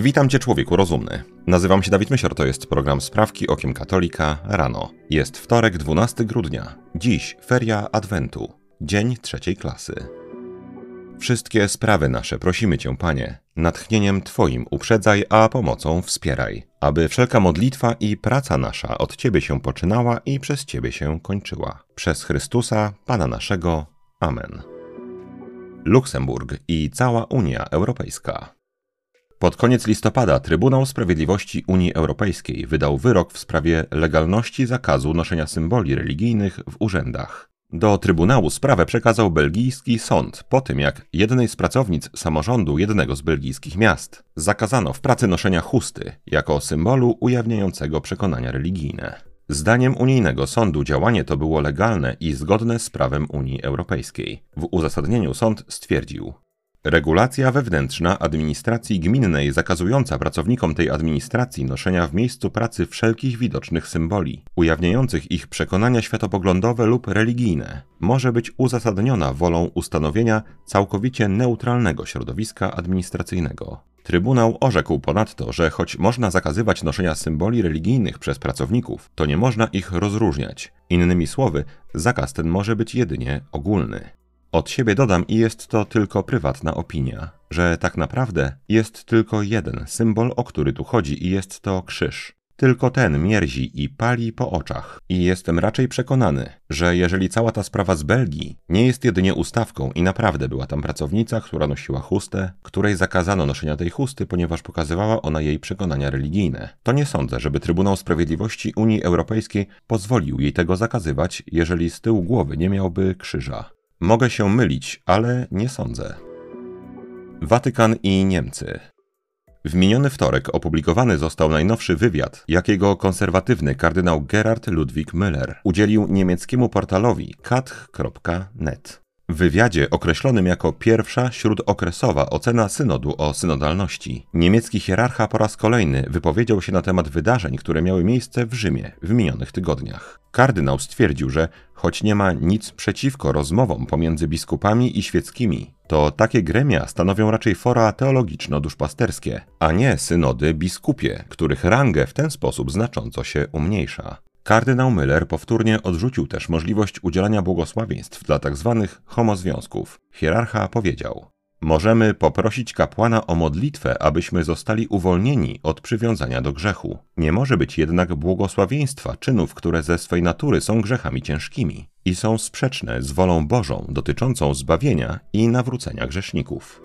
Witam Cię, człowieku rozumny. Nazywam się Dawid Mysior, to jest program Sprawki Okiem Katolika rano. Jest wtorek, 12 grudnia. Dziś feria Adwentu, dzień trzeciej klasy. Wszystkie sprawy nasze prosimy Cię, Panie, natchnieniem Twoim uprzedzaj, a pomocą wspieraj, aby wszelka modlitwa i praca nasza od Ciebie się poczynała i przez Ciebie się kończyła. Przez Chrystusa, Pana naszego. Amen. Luksemburg i cała Unia Europejska. Pod koniec listopada Trybunał Sprawiedliwości Unii Europejskiej wydał wyrok w sprawie legalności zakazu noszenia symboli religijnych w urzędach. Do Trybunału sprawę przekazał belgijski sąd po tym, jak jednej z pracownic samorządu jednego z belgijskich miast zakazano w pracy noszenia chusty jako symbolu ujawniającego przekonania religijne. Zdaniem unijnego sądu działanie to było legalne i zgodne z prawem Unii Europejskiej. W uzasadnieniu sąd stwierdził: regulacja wewnętrzna administracji gminnej zakazująca pracownikom tej administracji noszenia w miejscu pracy wszelkich widocznych symboli, ujawniających ich przekonania światopoglądowe lub religijne, może być uzasadniona wolą ustanowienia całkowicie neutralnego środowiska administracyjnego. Trybunał orzekł ponadto, że choć można zakazywać noszenia symboli religijnych przez pracowników, to nie można ich rozróżniać. Innymi słowy, zakaz ten może być jedynie ogólny. Od siebie dodam, i jest to tylko prywatna opinia, że tak naprawdę jest tylko jeden symbol, o który tu chodzi, i jest to krzyż. Tylko ten mierzi i pali po oczach. I jestem raczej przekonany, że jeżeli cała ta sprawa z Belgii nie jest jedynie ustawką i naprawdę była tam pracownica, która nosiła chustę, której zakazano noszenia tej chusty, ponieważ pokazywała ona jej przekonania religijne, to nie sądzę, żeby Trybunał Sprawiedliwości Unii Europejskiej pozwolił jej tego zakazywać, jeżeli z tyłu głowy nie miałby krzyża. Mogę się mylić, ale nie sądzę. Watykan i Niemcy. W miniony wtorek opublikowany został najnowszy wywiad, jakiego konserwatywny kardynał Gerhard Ludwig Müller udzielił niemieckiemu portalowi kath.net. W wywiadzie określonym jako pierwsza śródokresowa ocena synodu o synodalności, niemiecki hierarcha po raz kolejny wypowiedział się na temat wydarzeń, które miały miejsce w Rzymie w minionych tygodniach. Kardynał stwierdził, że choć nie ma nic przeciwko rozmowom pomiędzy biskupami i świeckimi, to takie gremia stanowią raczej fora teologiczno-duszpasterskie, a nie synody biskupie, których rangę w ten sposób znacząco się umniejsza. Kardynał Müller powtórnie odrzucił też możliwość udzielania błogosławieństw dla tzw. homozwiązków. Hierarcha powiedział: możemy poprosić kapłana o modlitwę, abyśmy zostali uwolnieni od przywiązania do grzechu. Nie może być jednak błogosławieństwa czynów, które ze swej natury są grzechami ciężkimi i są sprzeczne z wolą Bożą dotyczącą zbawienia i nawrócenia grzeszników.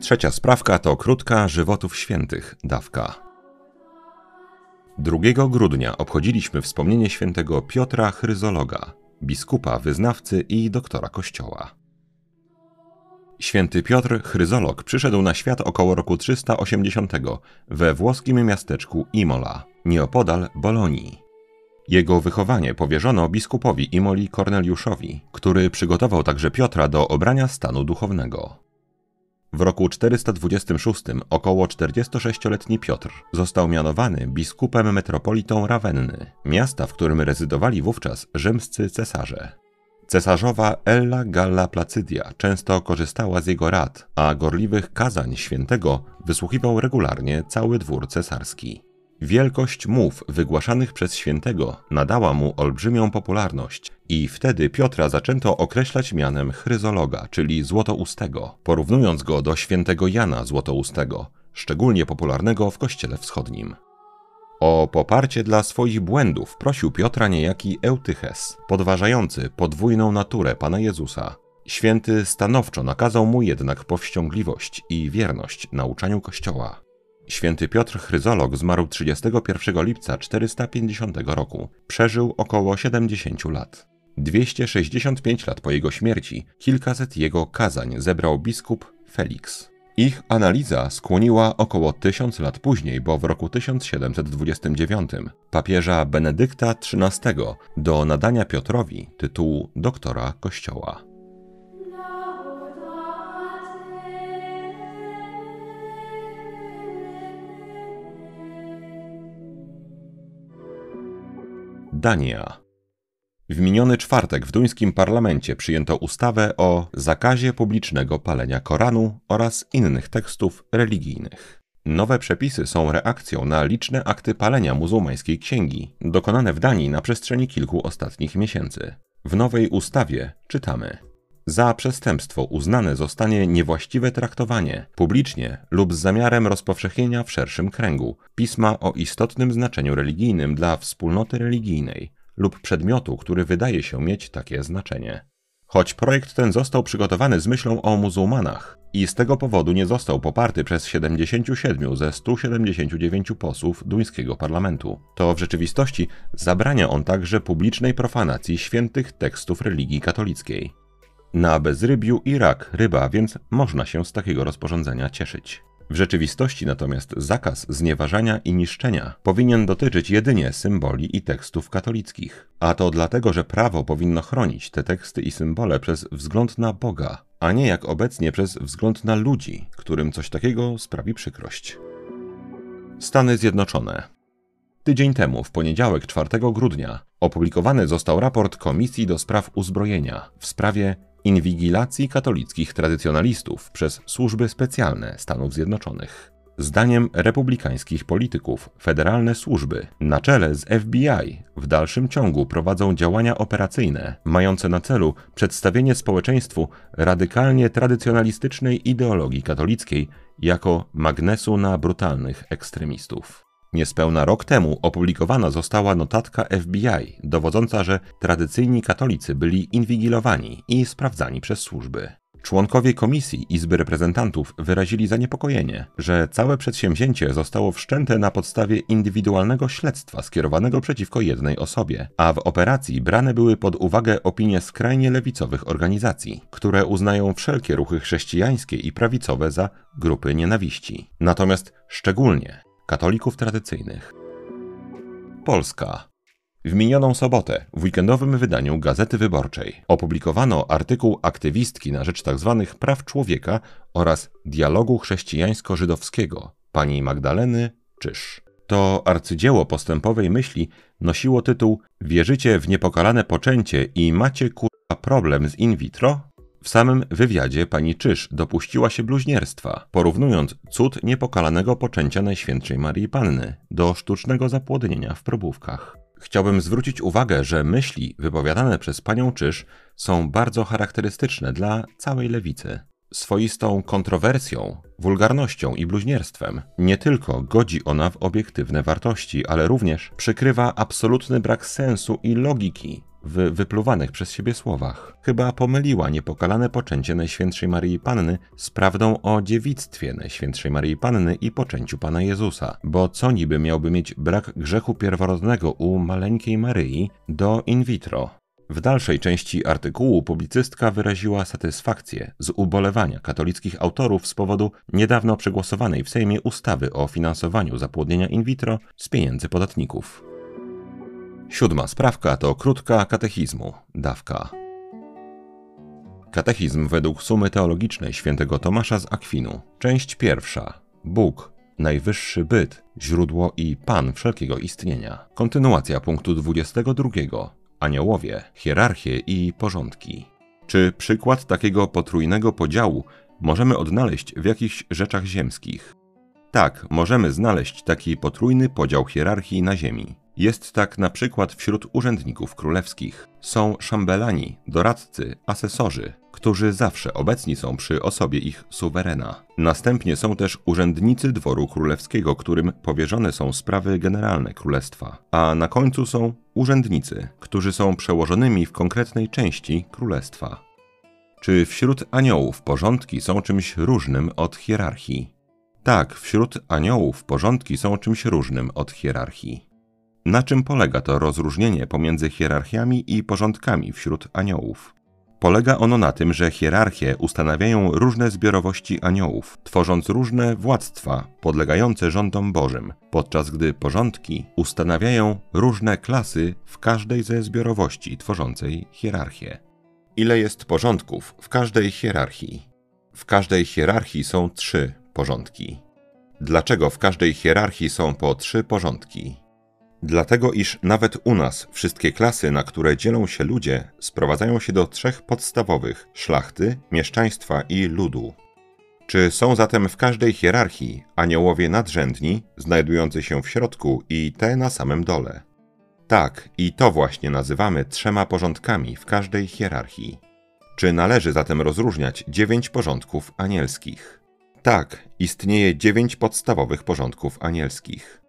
Trzecia sprawka to krótka żywotów świętych dawka. 2 grudnia obchodziliśmy wspomnienie świętego Piotra Chryzologa, biskupa, wyznawcy i doktora Kościoła. Święty Piotr Chryzolog przyszedł na świat około roku 380 we włoskim miasteczku Imola, nieopodal Bolonii. Jego wychowanie powierzono biskupowi Imoli Korneliuszowi, który przygotował także Piotra do obrania stanu duchownego. W roku 426 około 46-letni Piotr został mianowany biskupem metropolitą Rawenny, miasta, w którym rezydowali wówczas rzymscy cesarze. Cesarzowa Ella Galla Placidia często korzystała z jego rad, a gorliwych kazań świętego wysłuchiwał regularnie cały dwór cesarski. Wielkość mów wygłaszanych przez świętego nadała mu olbrzymią popularność i wtedy Piotra zaczęto określać mianem Chryzologa, czyli Złotoustego, porównując go do świętego Jana Złotoustego, szczególnie popularnego w Kościele Wschodnim. O poparcie dla swoich błędów prosił Piotra niejaki Eutyches, podważający podwójną naturę Pana Jezusa. Święty stanowczo nakazał mu jednak powściągliwość i wierność nauczaniu Kościoła. Święty Piotr Chryzolog zmarł 31 lipca 450 roku. Przeżył około 70 lat. 265 lat po jego śmierci kilkaset jego kazań zebrał biskup Felix. Ich analiza skłoniła około 1000 lat później, bo w roku 1729, papieża Benedykta XIII do nadania Piotrowi tytułu doktora Kościoła. Dania. W miniony czwartek w duńskim parlamencie przyjęto ustawę o zakazie publicznego palenia Koranu oraz innych tekstów religijnych. Nowe przepisy są reakcją na liczne akty palenia muzułmańskiej księgi, dokonane w Danii na przestrzeni kilku ostatnich miesięcy. W nowej ustawie czytamy: za przestępstwo uznane zostanie niewłaściwe traktowanie, publicznie lub z zamiarem rozpowszechnienia w szerszym kręgu, pisma o istotnym znaczeniu religijnym dla wspólnoty religijnej lub przedmiotu, który wydaje się mieć takie znaczenie. Choć projekt ten został przygotowany z myślą o muzułmanach i z tego powodu nie został poparty przez 77 ze 179 posłów duńskiego parlamentu, to w rzeczywistości zabrania on także publicznej profanacji świętych tekstów religii katolickiej. Na bezrybiu i rak ryba, więc można się z takiego rozporządzenia cieszyć. W rzeczywistości natomiast zakaz znieważania i niszczenia powinien dotyczyć jedynie symboli i tekstów katolickich. A to dlatego, że prawo powinno chronić te teksty i symbole przez wzgląd na Boga, a nie jak obecnie przez wzgląd na ludzi, którym coś takiego sprawi przykrość. Stany Zjednoczone. Tydzień temu, w poniedziałek 4 grudnia, opublikowany został raport Komisji do Spraw Uzbrojenia w sprawie inwigilacji katolickich tradycjonalistów przez służby specjalne Stanów Zjednoczonych. Zdaniem republikańskich polityków federalne służby na czele z FBI w dalszym ciągu prowadzą działania operacyjne mające na celu przedstawienie społeczeństwu radykalnie tradycjonalistycznej ideologii katolickiej jako magnesu na brutalnych ekstremistów. Niespełna rok temu opublikowana została notatka FBI dowodząca, że tradycyjni katolicy byli inwigilowani i sprawdzani przez służby. Członkowie Komisji Izby Reprezentantów wyrazili zaniepokojenie, że całe przedsięwzięcie zostało wszczęte na podstawie indywidualnego śledztwa skierowanego przeciwko jednej osobie, a w operacji brane były pod uwagę opinie skrajnie lewicowych organizacji, które uznają wszelkie ruchy chrześcijańskie i prawicowe za grupy nienawiści. Natomiast szczególnie katolików tradycyjnych. Polska. W minioną sobotę w weekendowym wydaniu Gazety Wyborczej opublikowano artykuł aktywistki na rzecz tzw. praw człowieka oraz dialogu chrześcijańsko-żydowskiego pani Magdaleny Czysz. To arcydzieło postępowej myśli nosiło tytuł „Wierzycie w niepokalane poczęcie i macie kurwa problem z in vitro?” W samym wywiadzie pani Czysz dopuściła się bluźnierstwa, porównując cud niepokalanego poczęcia Najświętszej Maryi Panny do sztucznego zapłodnienia w probówkach. Chciałbym zwrócić uwagę, że myśli wypowiadane przez panią Czysz są bardzo charakterystyczne dla całej lewicy. Swoistą kontrowersją, wulgarnością i bluźnierstwem nie tylko godzi ona w obiektywne wartości, ale również przykrywa absolutny brak sensu i logiki w wypluwanych przez siebie słowach. Chyba pomyliła niepokalane poczęcie Najświętszej Maryi Panny z prawdą o dziewictwie Najświętszej Maryi Panny i poczęciu Pana Jezusa, bo co niby miałby mieć brak grzechu pierworodnego u maleńkiej Maryi do in vitro. W dalszej części artykułu publicystka wyraziła satysfakcję z ubolewania katolickich autorów z powodu niedawno przegłosowanej w Sejmie ustawy o finansowaniu zapłodnienia in vitro z pieniędzy podatników. 7. sprawka to krótka katechizmu, dawka. Katechizm według Sumy Teologicznej świętego Tomasza z Akwinu. Część pierwsza. Bóg, najwyższy byt, źródło i Pan wszelkiego istnienia. Kontynuacja punktu 22. Aniołowie, hierarchie i porządki. Czy przykład takiego potrójnego podziału możemy odnaleźć w jakichś rzeczach ziemskich? Tak, możemy znaleźć taki potrójny podział hierarchii na ziemi. Jest tak na przykład wśród urzędników królewskich. Są szambelani, doradcy, asesorzy, którzy zawsze obecni są przy osobie ich suwerena. Następnie są też urzędnicy dworu królewskiego, którym powierzone są sprawy generalne królestwa. A na końcu są urzędnicy, którzy są przełożonymi w konkretnej części królestwa. Czy wśród aniołów porządki są czymś różnym od hierarchii? Tak, wśród aniołów porządki są czymś różnym od hierarchii. Na czym polega to rozróżnienie pomiędzy hierarchiami i porządkami wśród aniołów? Polega ono na tym, że hierarchie ustanawiają różne zbiorowości aniołów, tworząc różne władztwa podlegające rządom Bożym, podczas gdy porządki ustanawiają różne klasy w każdej ze zbiorowości tworzącej hierarchię. Ile jest porządków w każdej hierarchii? W każdej hierarchii są 3 porządki. Dlaczego w każdej hierarchii są po 3 porządki? Dlatego, iż nawet u nas wszystkie klasy, na które dzielą się ludzie, sprowadzają się do 3 podstawowych – szlachty, mieszczaństwa i ludu. Czy są zatem w każdej hierarchii aniołowie nadrzędni, znajdujący się w środku i te na samym dole? Tak, i to właśnie nazywamy trzema porządkami w każdej hierarchii. Czy należy zatem rozróżniać 9 porządków anielskich? Tak, istnieje 9 podstawowych porządków anielskich.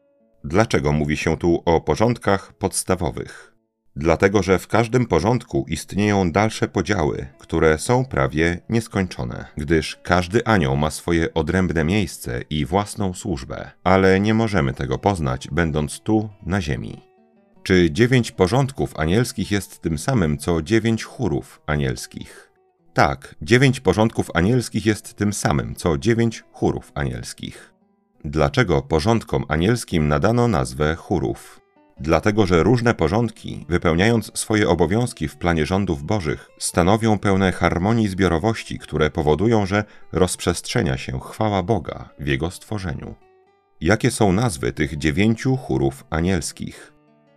Dlaczego mówi się tu o porządkach podstawowych? Dlatego, że w każdym porządku istnieją dalsze podziały, które są prawie nieskończone, gdyż każdy anioł ma swoje odrębne miejsce i własną służbę, ale nie możemy tego poznać, będąc tu, na ziemi. Czy 9 porządków anielskich jest tym samym, co 9 chórów anielskich? Tak, 9 porządków anielskich jest tym samym, co 9 chórów anielskich. Dlaczego porządkom anielskim nadano nazwę chórów? Dlatego, że różne porządki, wypełniając swoje obowiązki w planie rządów bożych, stanowią pełne harmonii zbiorowości, które powodują, że rozprzestrzenia się chwała Boga w Jego stworzeniu. Jakie są nazwy tych 9 chórów anielskich?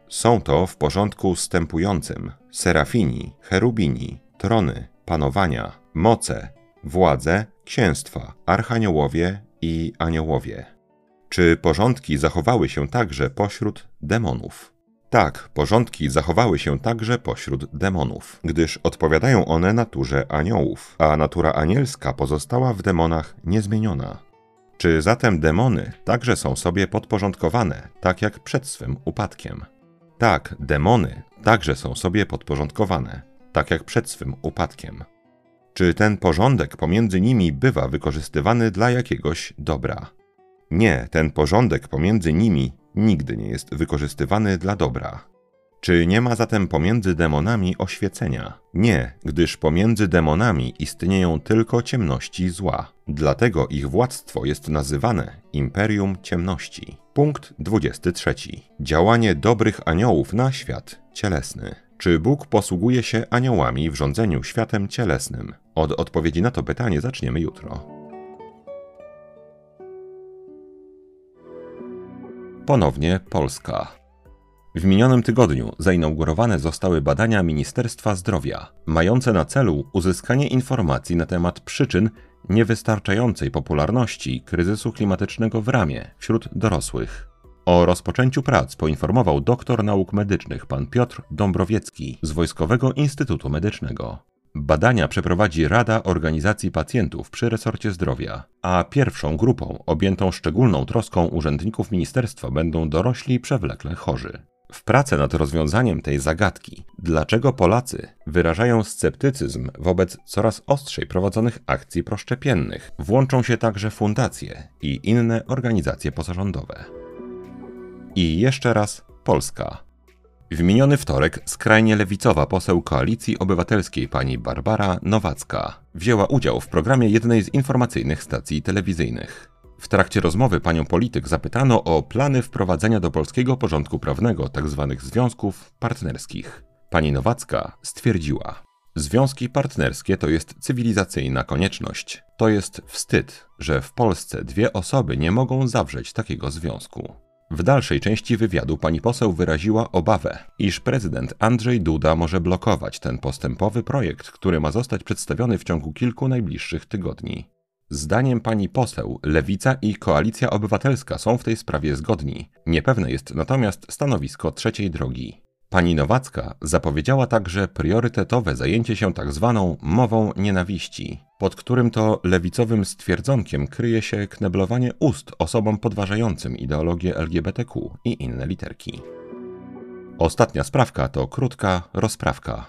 Są to w porządku wstępującym: serafini, cherubini, trony, panowania, moce, władze, księstwa, archaniołowie i aniołowie. Czy porządki zachowały się także pośród demonów? Tak, porządki zachowały się także pośród demonów, gdyż odpowiadają one naturze aniołów, a natura anielska pozostała w demonach niezmieniona. Czy zatem demony także są sobie podporządkowane, tak jak przed swym upadkiem? Tak, demony także są sobie podporządkowane, tak jak przed swym upadkiem. Czy ten porządek pomiędzy nimi bywa wykorzystywany dla jakiegoś dobra? Nie, ten porządek pomiędzy nimi nigdy nie jest wykorzystywany dla dobra. Czy nie ma zatem pomiędzy demonami oświecenia? Nie, gdyż pomiędzy demonami istnieją tylko ciemności zła. Dlatego ich władztwo jest nazywane Imperium Ciemności. Punkt 23. Działanie dobrych aniołów na świat cielesny. Czy Bóg posługuje się aniołami w rządzeniu światem cielesnym? Od odpowiedzi na to pytanie zaczniemy jutro. Ponownie Polska. W minionym tygodniu zainaugurowane zostały badania Ministerstwa Zdrowia, mające na celu uzyskanie informacji na temat przyczyn niewystarczającej popularności kryzysu klimatycznego w ramie wśród dorosłych. O rozpoczęciu prac poinformował doktor nauk medycznych pan Piotr Dąbrowiecki z Wojskowego Instytutu Medycznego. Badania przeprowadzi Rada Organizacji Pacjentów przy resorcie zdrowia, a pierwszą grupą objętą szczególną troską urzędników ministerstwa będą dorośli przewlekle chorzy. W pracy nad rozwiązaniem tej zagadki, dlaczego Polacy wyrażają sceptycyzm wobec coraz ostrzej prowadzonych akcji proszczepiennych, włączą się także fundacje i inne organizacje pozarządowe. I jeszcze raz Polska. W miniony wtorek skrajnie lewicowa poseł Koalicji Obywatelskiej pani Barbara Nowacka wzięła udział w programie jednej z informacyjnych stacji telewizyjnych. W trakcie rozmowy panią polityk zapytano o plany wprowadzenia do polskiego porządku prawnego tzw. związków partnerskich. Pani Nowacka stwierdziła: związki partnerskie to jest cywilizacyjna konieczność. To jest wstyd, że w Polsce 2 osoby nie mogą zawrzeć takiego związku. W dalszej części wywiadu pani poseł wyraziła obawę, iż prezydent Andrzej Duda może blokować ten postępowy projekt, który ma zostać przedstawiony w ciągu kilku najbliższych tygodni. Zdaniem pani poseł Lewica i Koalicja Obywatelska są w tej sprawie zgodni. Niepewne jest natomiast stanowisko trzeciej drogi. Pani Nowacka zapowiedziała także priorytetowe zajęcie się tzw. mową nienawiści, pod którym to lewicowym stwierdzonkiem kryje się kneblowanie ust osobom podważającym ideologię LGBTQ i inne literki. Ostatnia sprawka to krótka rozprawka.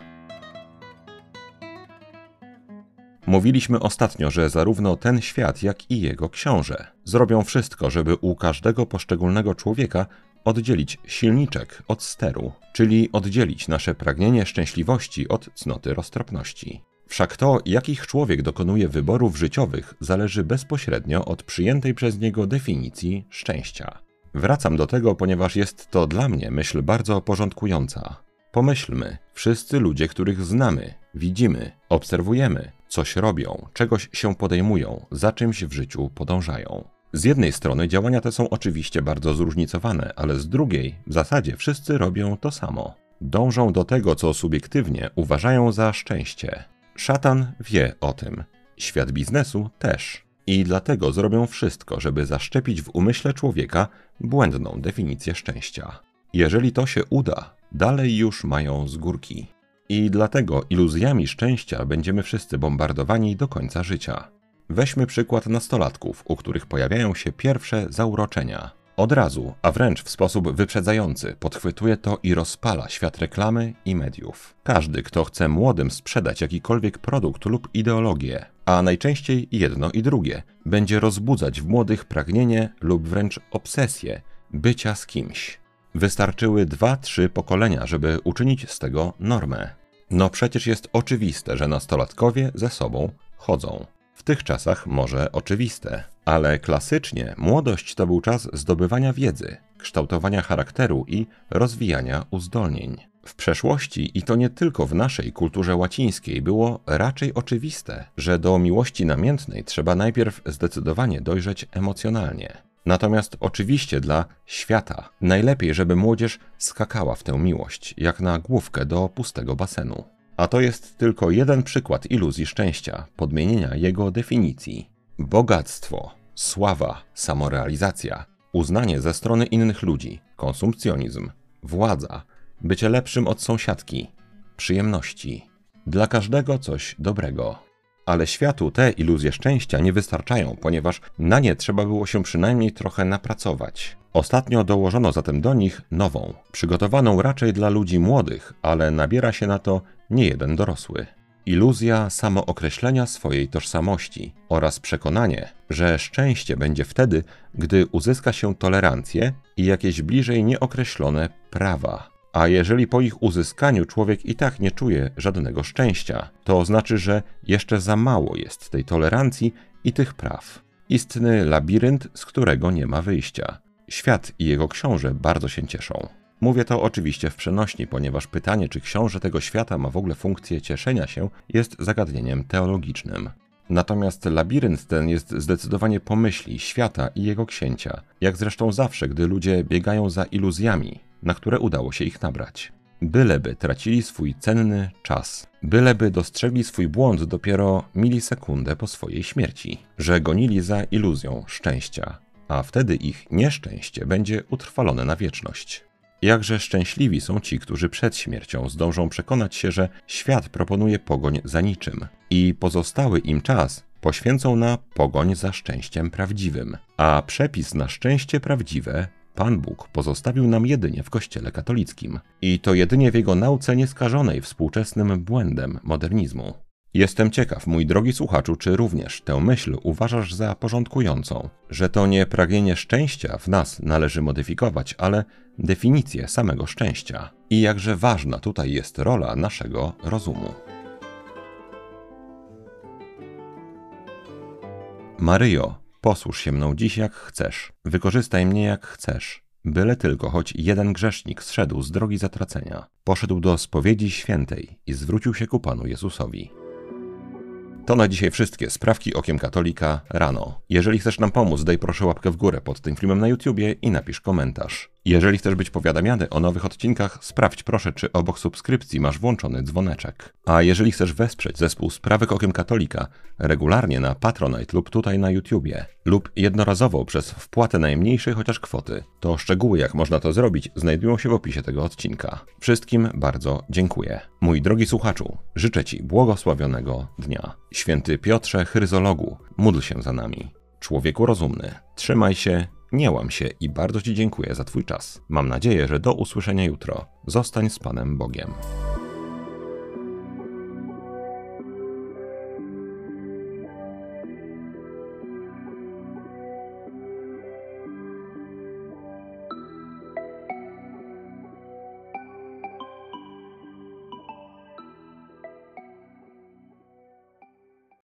Mówiliśmy ostatnio, że zarówno ten świat, jak i jego książę zrobią wszystko, żeby u każdego poszczególnego człowieka oddzielić silniczek od steru, czyli oddzielić nasze pragnienie szczęśliwości od cnoty roztropności. Wszak to, jakich człowiek dokonuje wyborów życiowych, zależy bezpośrednio od przyjętej przez niego definicji szczęścia. Wracam do tego, ponieważ jest to dla mnie myśl bardzo porządkująca. Pomyślmy, wszyscy ludzie, których znamy, widzimy, obserwujemy, coś robią, czegoś się podejmują, za czymś w życiu podążają. Z jednej strony działania te są oczywiście bardzo zróżnicowane, ale z drugiej w zasadzie wszyscy robią to samo. Dążą do tego, co subiektywnie uważają za szczęście. Szatan wie o tym. Świat biznesu też. I dlatego zrobią wszystko, żeby zaszczepić w umyśle człowieka błędną definicję szczęścia. Jeżeli to się uda, dalej już mają z górki. I dlatego iluzjami szczęścia będziemy wszyscy bombardowani do końca życia. Weźmy przykład nastolatków, u których pojawiają się pierwsze zauroczenia. Od razu, a wręcz w sposób wyprzedzający, podchwytuje to i rozpala świat reklamy i mediów. Każdy, kto chce młodym sprzedać jakikolwiek produkt lub ideologię, a najczęściej jedno i drugie, będzie rozbudzać w młodych pragnienie lub wręcz obsesję bycia z kimś. Wystarczyły 2-3 pokolenia, żeby uczynić z tego normę. No przecież jest oczywiste, że nastolatkowie ze sobą chodzą. W tych czasach może oczywiste, ale klasycznie młodość to był czas zdobywania wiedzy, kształtowania charakteru i rozwijania uzdolnień. W przeszłości, i to nie tylko w naszej kulturze łacińskiej, było raczej oczywiste, że do miłości namiętnej trzeba najpierw zdecydowanie dojrzeć emocjonalnie. Natomiast oczywiście dla świata najlepiej, żeby młodzież skakała w tę miłość, jak na główkę do pustego basenu. A to jest tylko jeden przykład iluzji szczęścia, podmienienia jego definicji. Bogactwo, sława, samorealizacja, uznanie ze strony innych ludzi, konsumpcjonizm, władza, bycie lepszym od sąsiadki, przyjemności. Dla każdego coś dobrego. Ale światu te iluzje szczęścia nie wystarczają, ponieważ na nie trzeba było się przynajmniej trochę napracować. Ostatnio dołożono zatem do nich nową, przygotowaną raczej dla ludzi młodych, ale nabiera się na to niejeden dorosły. Iluzja samookreślenia swojej tożsamości oraz przekonanie, że szczęście będzie wtedy, gdy uzyska się tolerancję i jakieś bliżej nieokreślone prawa. A jeżeli po ich uzyskaniu człowiek i tak nie czuje żadnego szczęścia, to znaczy, że jeszcze za mało jest tej tolerancji i tych praw. Istny labirynt, z którego nie ma wyjścia. Świat i jego książę bardzo się cieszą. Mówię to oczywiście w przenośni, ponieważ pytanie, czy książę tego świata ma w ogóle funkcję cieszenia się, jest zagadnieniem teologicznym. Natomiast labirynt ten jest zdecydowanie po myśli świata i jego księcia, jak zresztą zawsze, gdy ludzie biegają za iluzjami, na które udało się ich nabrać. Byleby tracili swój cenny czas. Byleby dostrzegli swój błąd dopiero milisekundę po swojej śmierci, że gonili za iluzją szczęścia, a wtedy ich nieszczęście będzie utrwalone na wieczność. Jakże szczęśliwi są ci, którzy przed śmiercią zdążą przekonać się, że świat proponuje pogoń za niczym i pozostały im czas poświęcą na pogoń za szczęściem prawdziwym, a przepis na szczęście prawdziwe Pan Bóg pozostawił nam jedynie w Kościele katolickim i to jedynie w jego nauce nieskażonej współczesnym błędem modernizmu. Jestem ciekaw, mój drogi słuchaczu, czy również tę myśl uważasz za porządkującą, że to nie pragnienie szczęścia w nas należy modyfikować, ale definicję samego szczęścia i jakże ważna tutaj jest rola naszego rozumu. Maryjo, posłuż się mną dziś jak chcesz, wykorzystaj mnie jak chcesz, byle tylko choć jeden grzesznik zszedł z drogi zatracenia, poszedł do spowiedzi świętej i zwrócił się ku Panu Jezusowi. To na dzisiaj wszystkie Sprawki Okiem Katolika rano. Jeżeli chcesz nam pomóc, daj proszę łapkę w górę pod tym filmem na YouTubie i napisz komentarz. Jeżeli chcesz być powiadamiany o nowych odcinkach, sprawdź proszę, czy obok subskrypcji masz włączony dzwoneczek. A jeżeli chcesz wesprzeć zespół Sprawek Okiem Katolika regularnie na Patronite lub tutaj na YouTubie, lub jednorazowo przez wpłatę najmniejszej chociaż kwoty, to szczegóły, jak można to zrobić, znajdują się w opisie tego odcinka. Wszystkim bardzo dziękuję. Mój drogi słuchaczu, życzę Ci błogosławionego dnia. Święty Piotrze Chryzologu, módl się za nami. Człowieku rozumny, trzymaj się, nie łam się i bardzo Ci dziękuję za Twój czas. Mam nadzieję, że do usłyszenia jutro. Zostań z Panem Bogiem.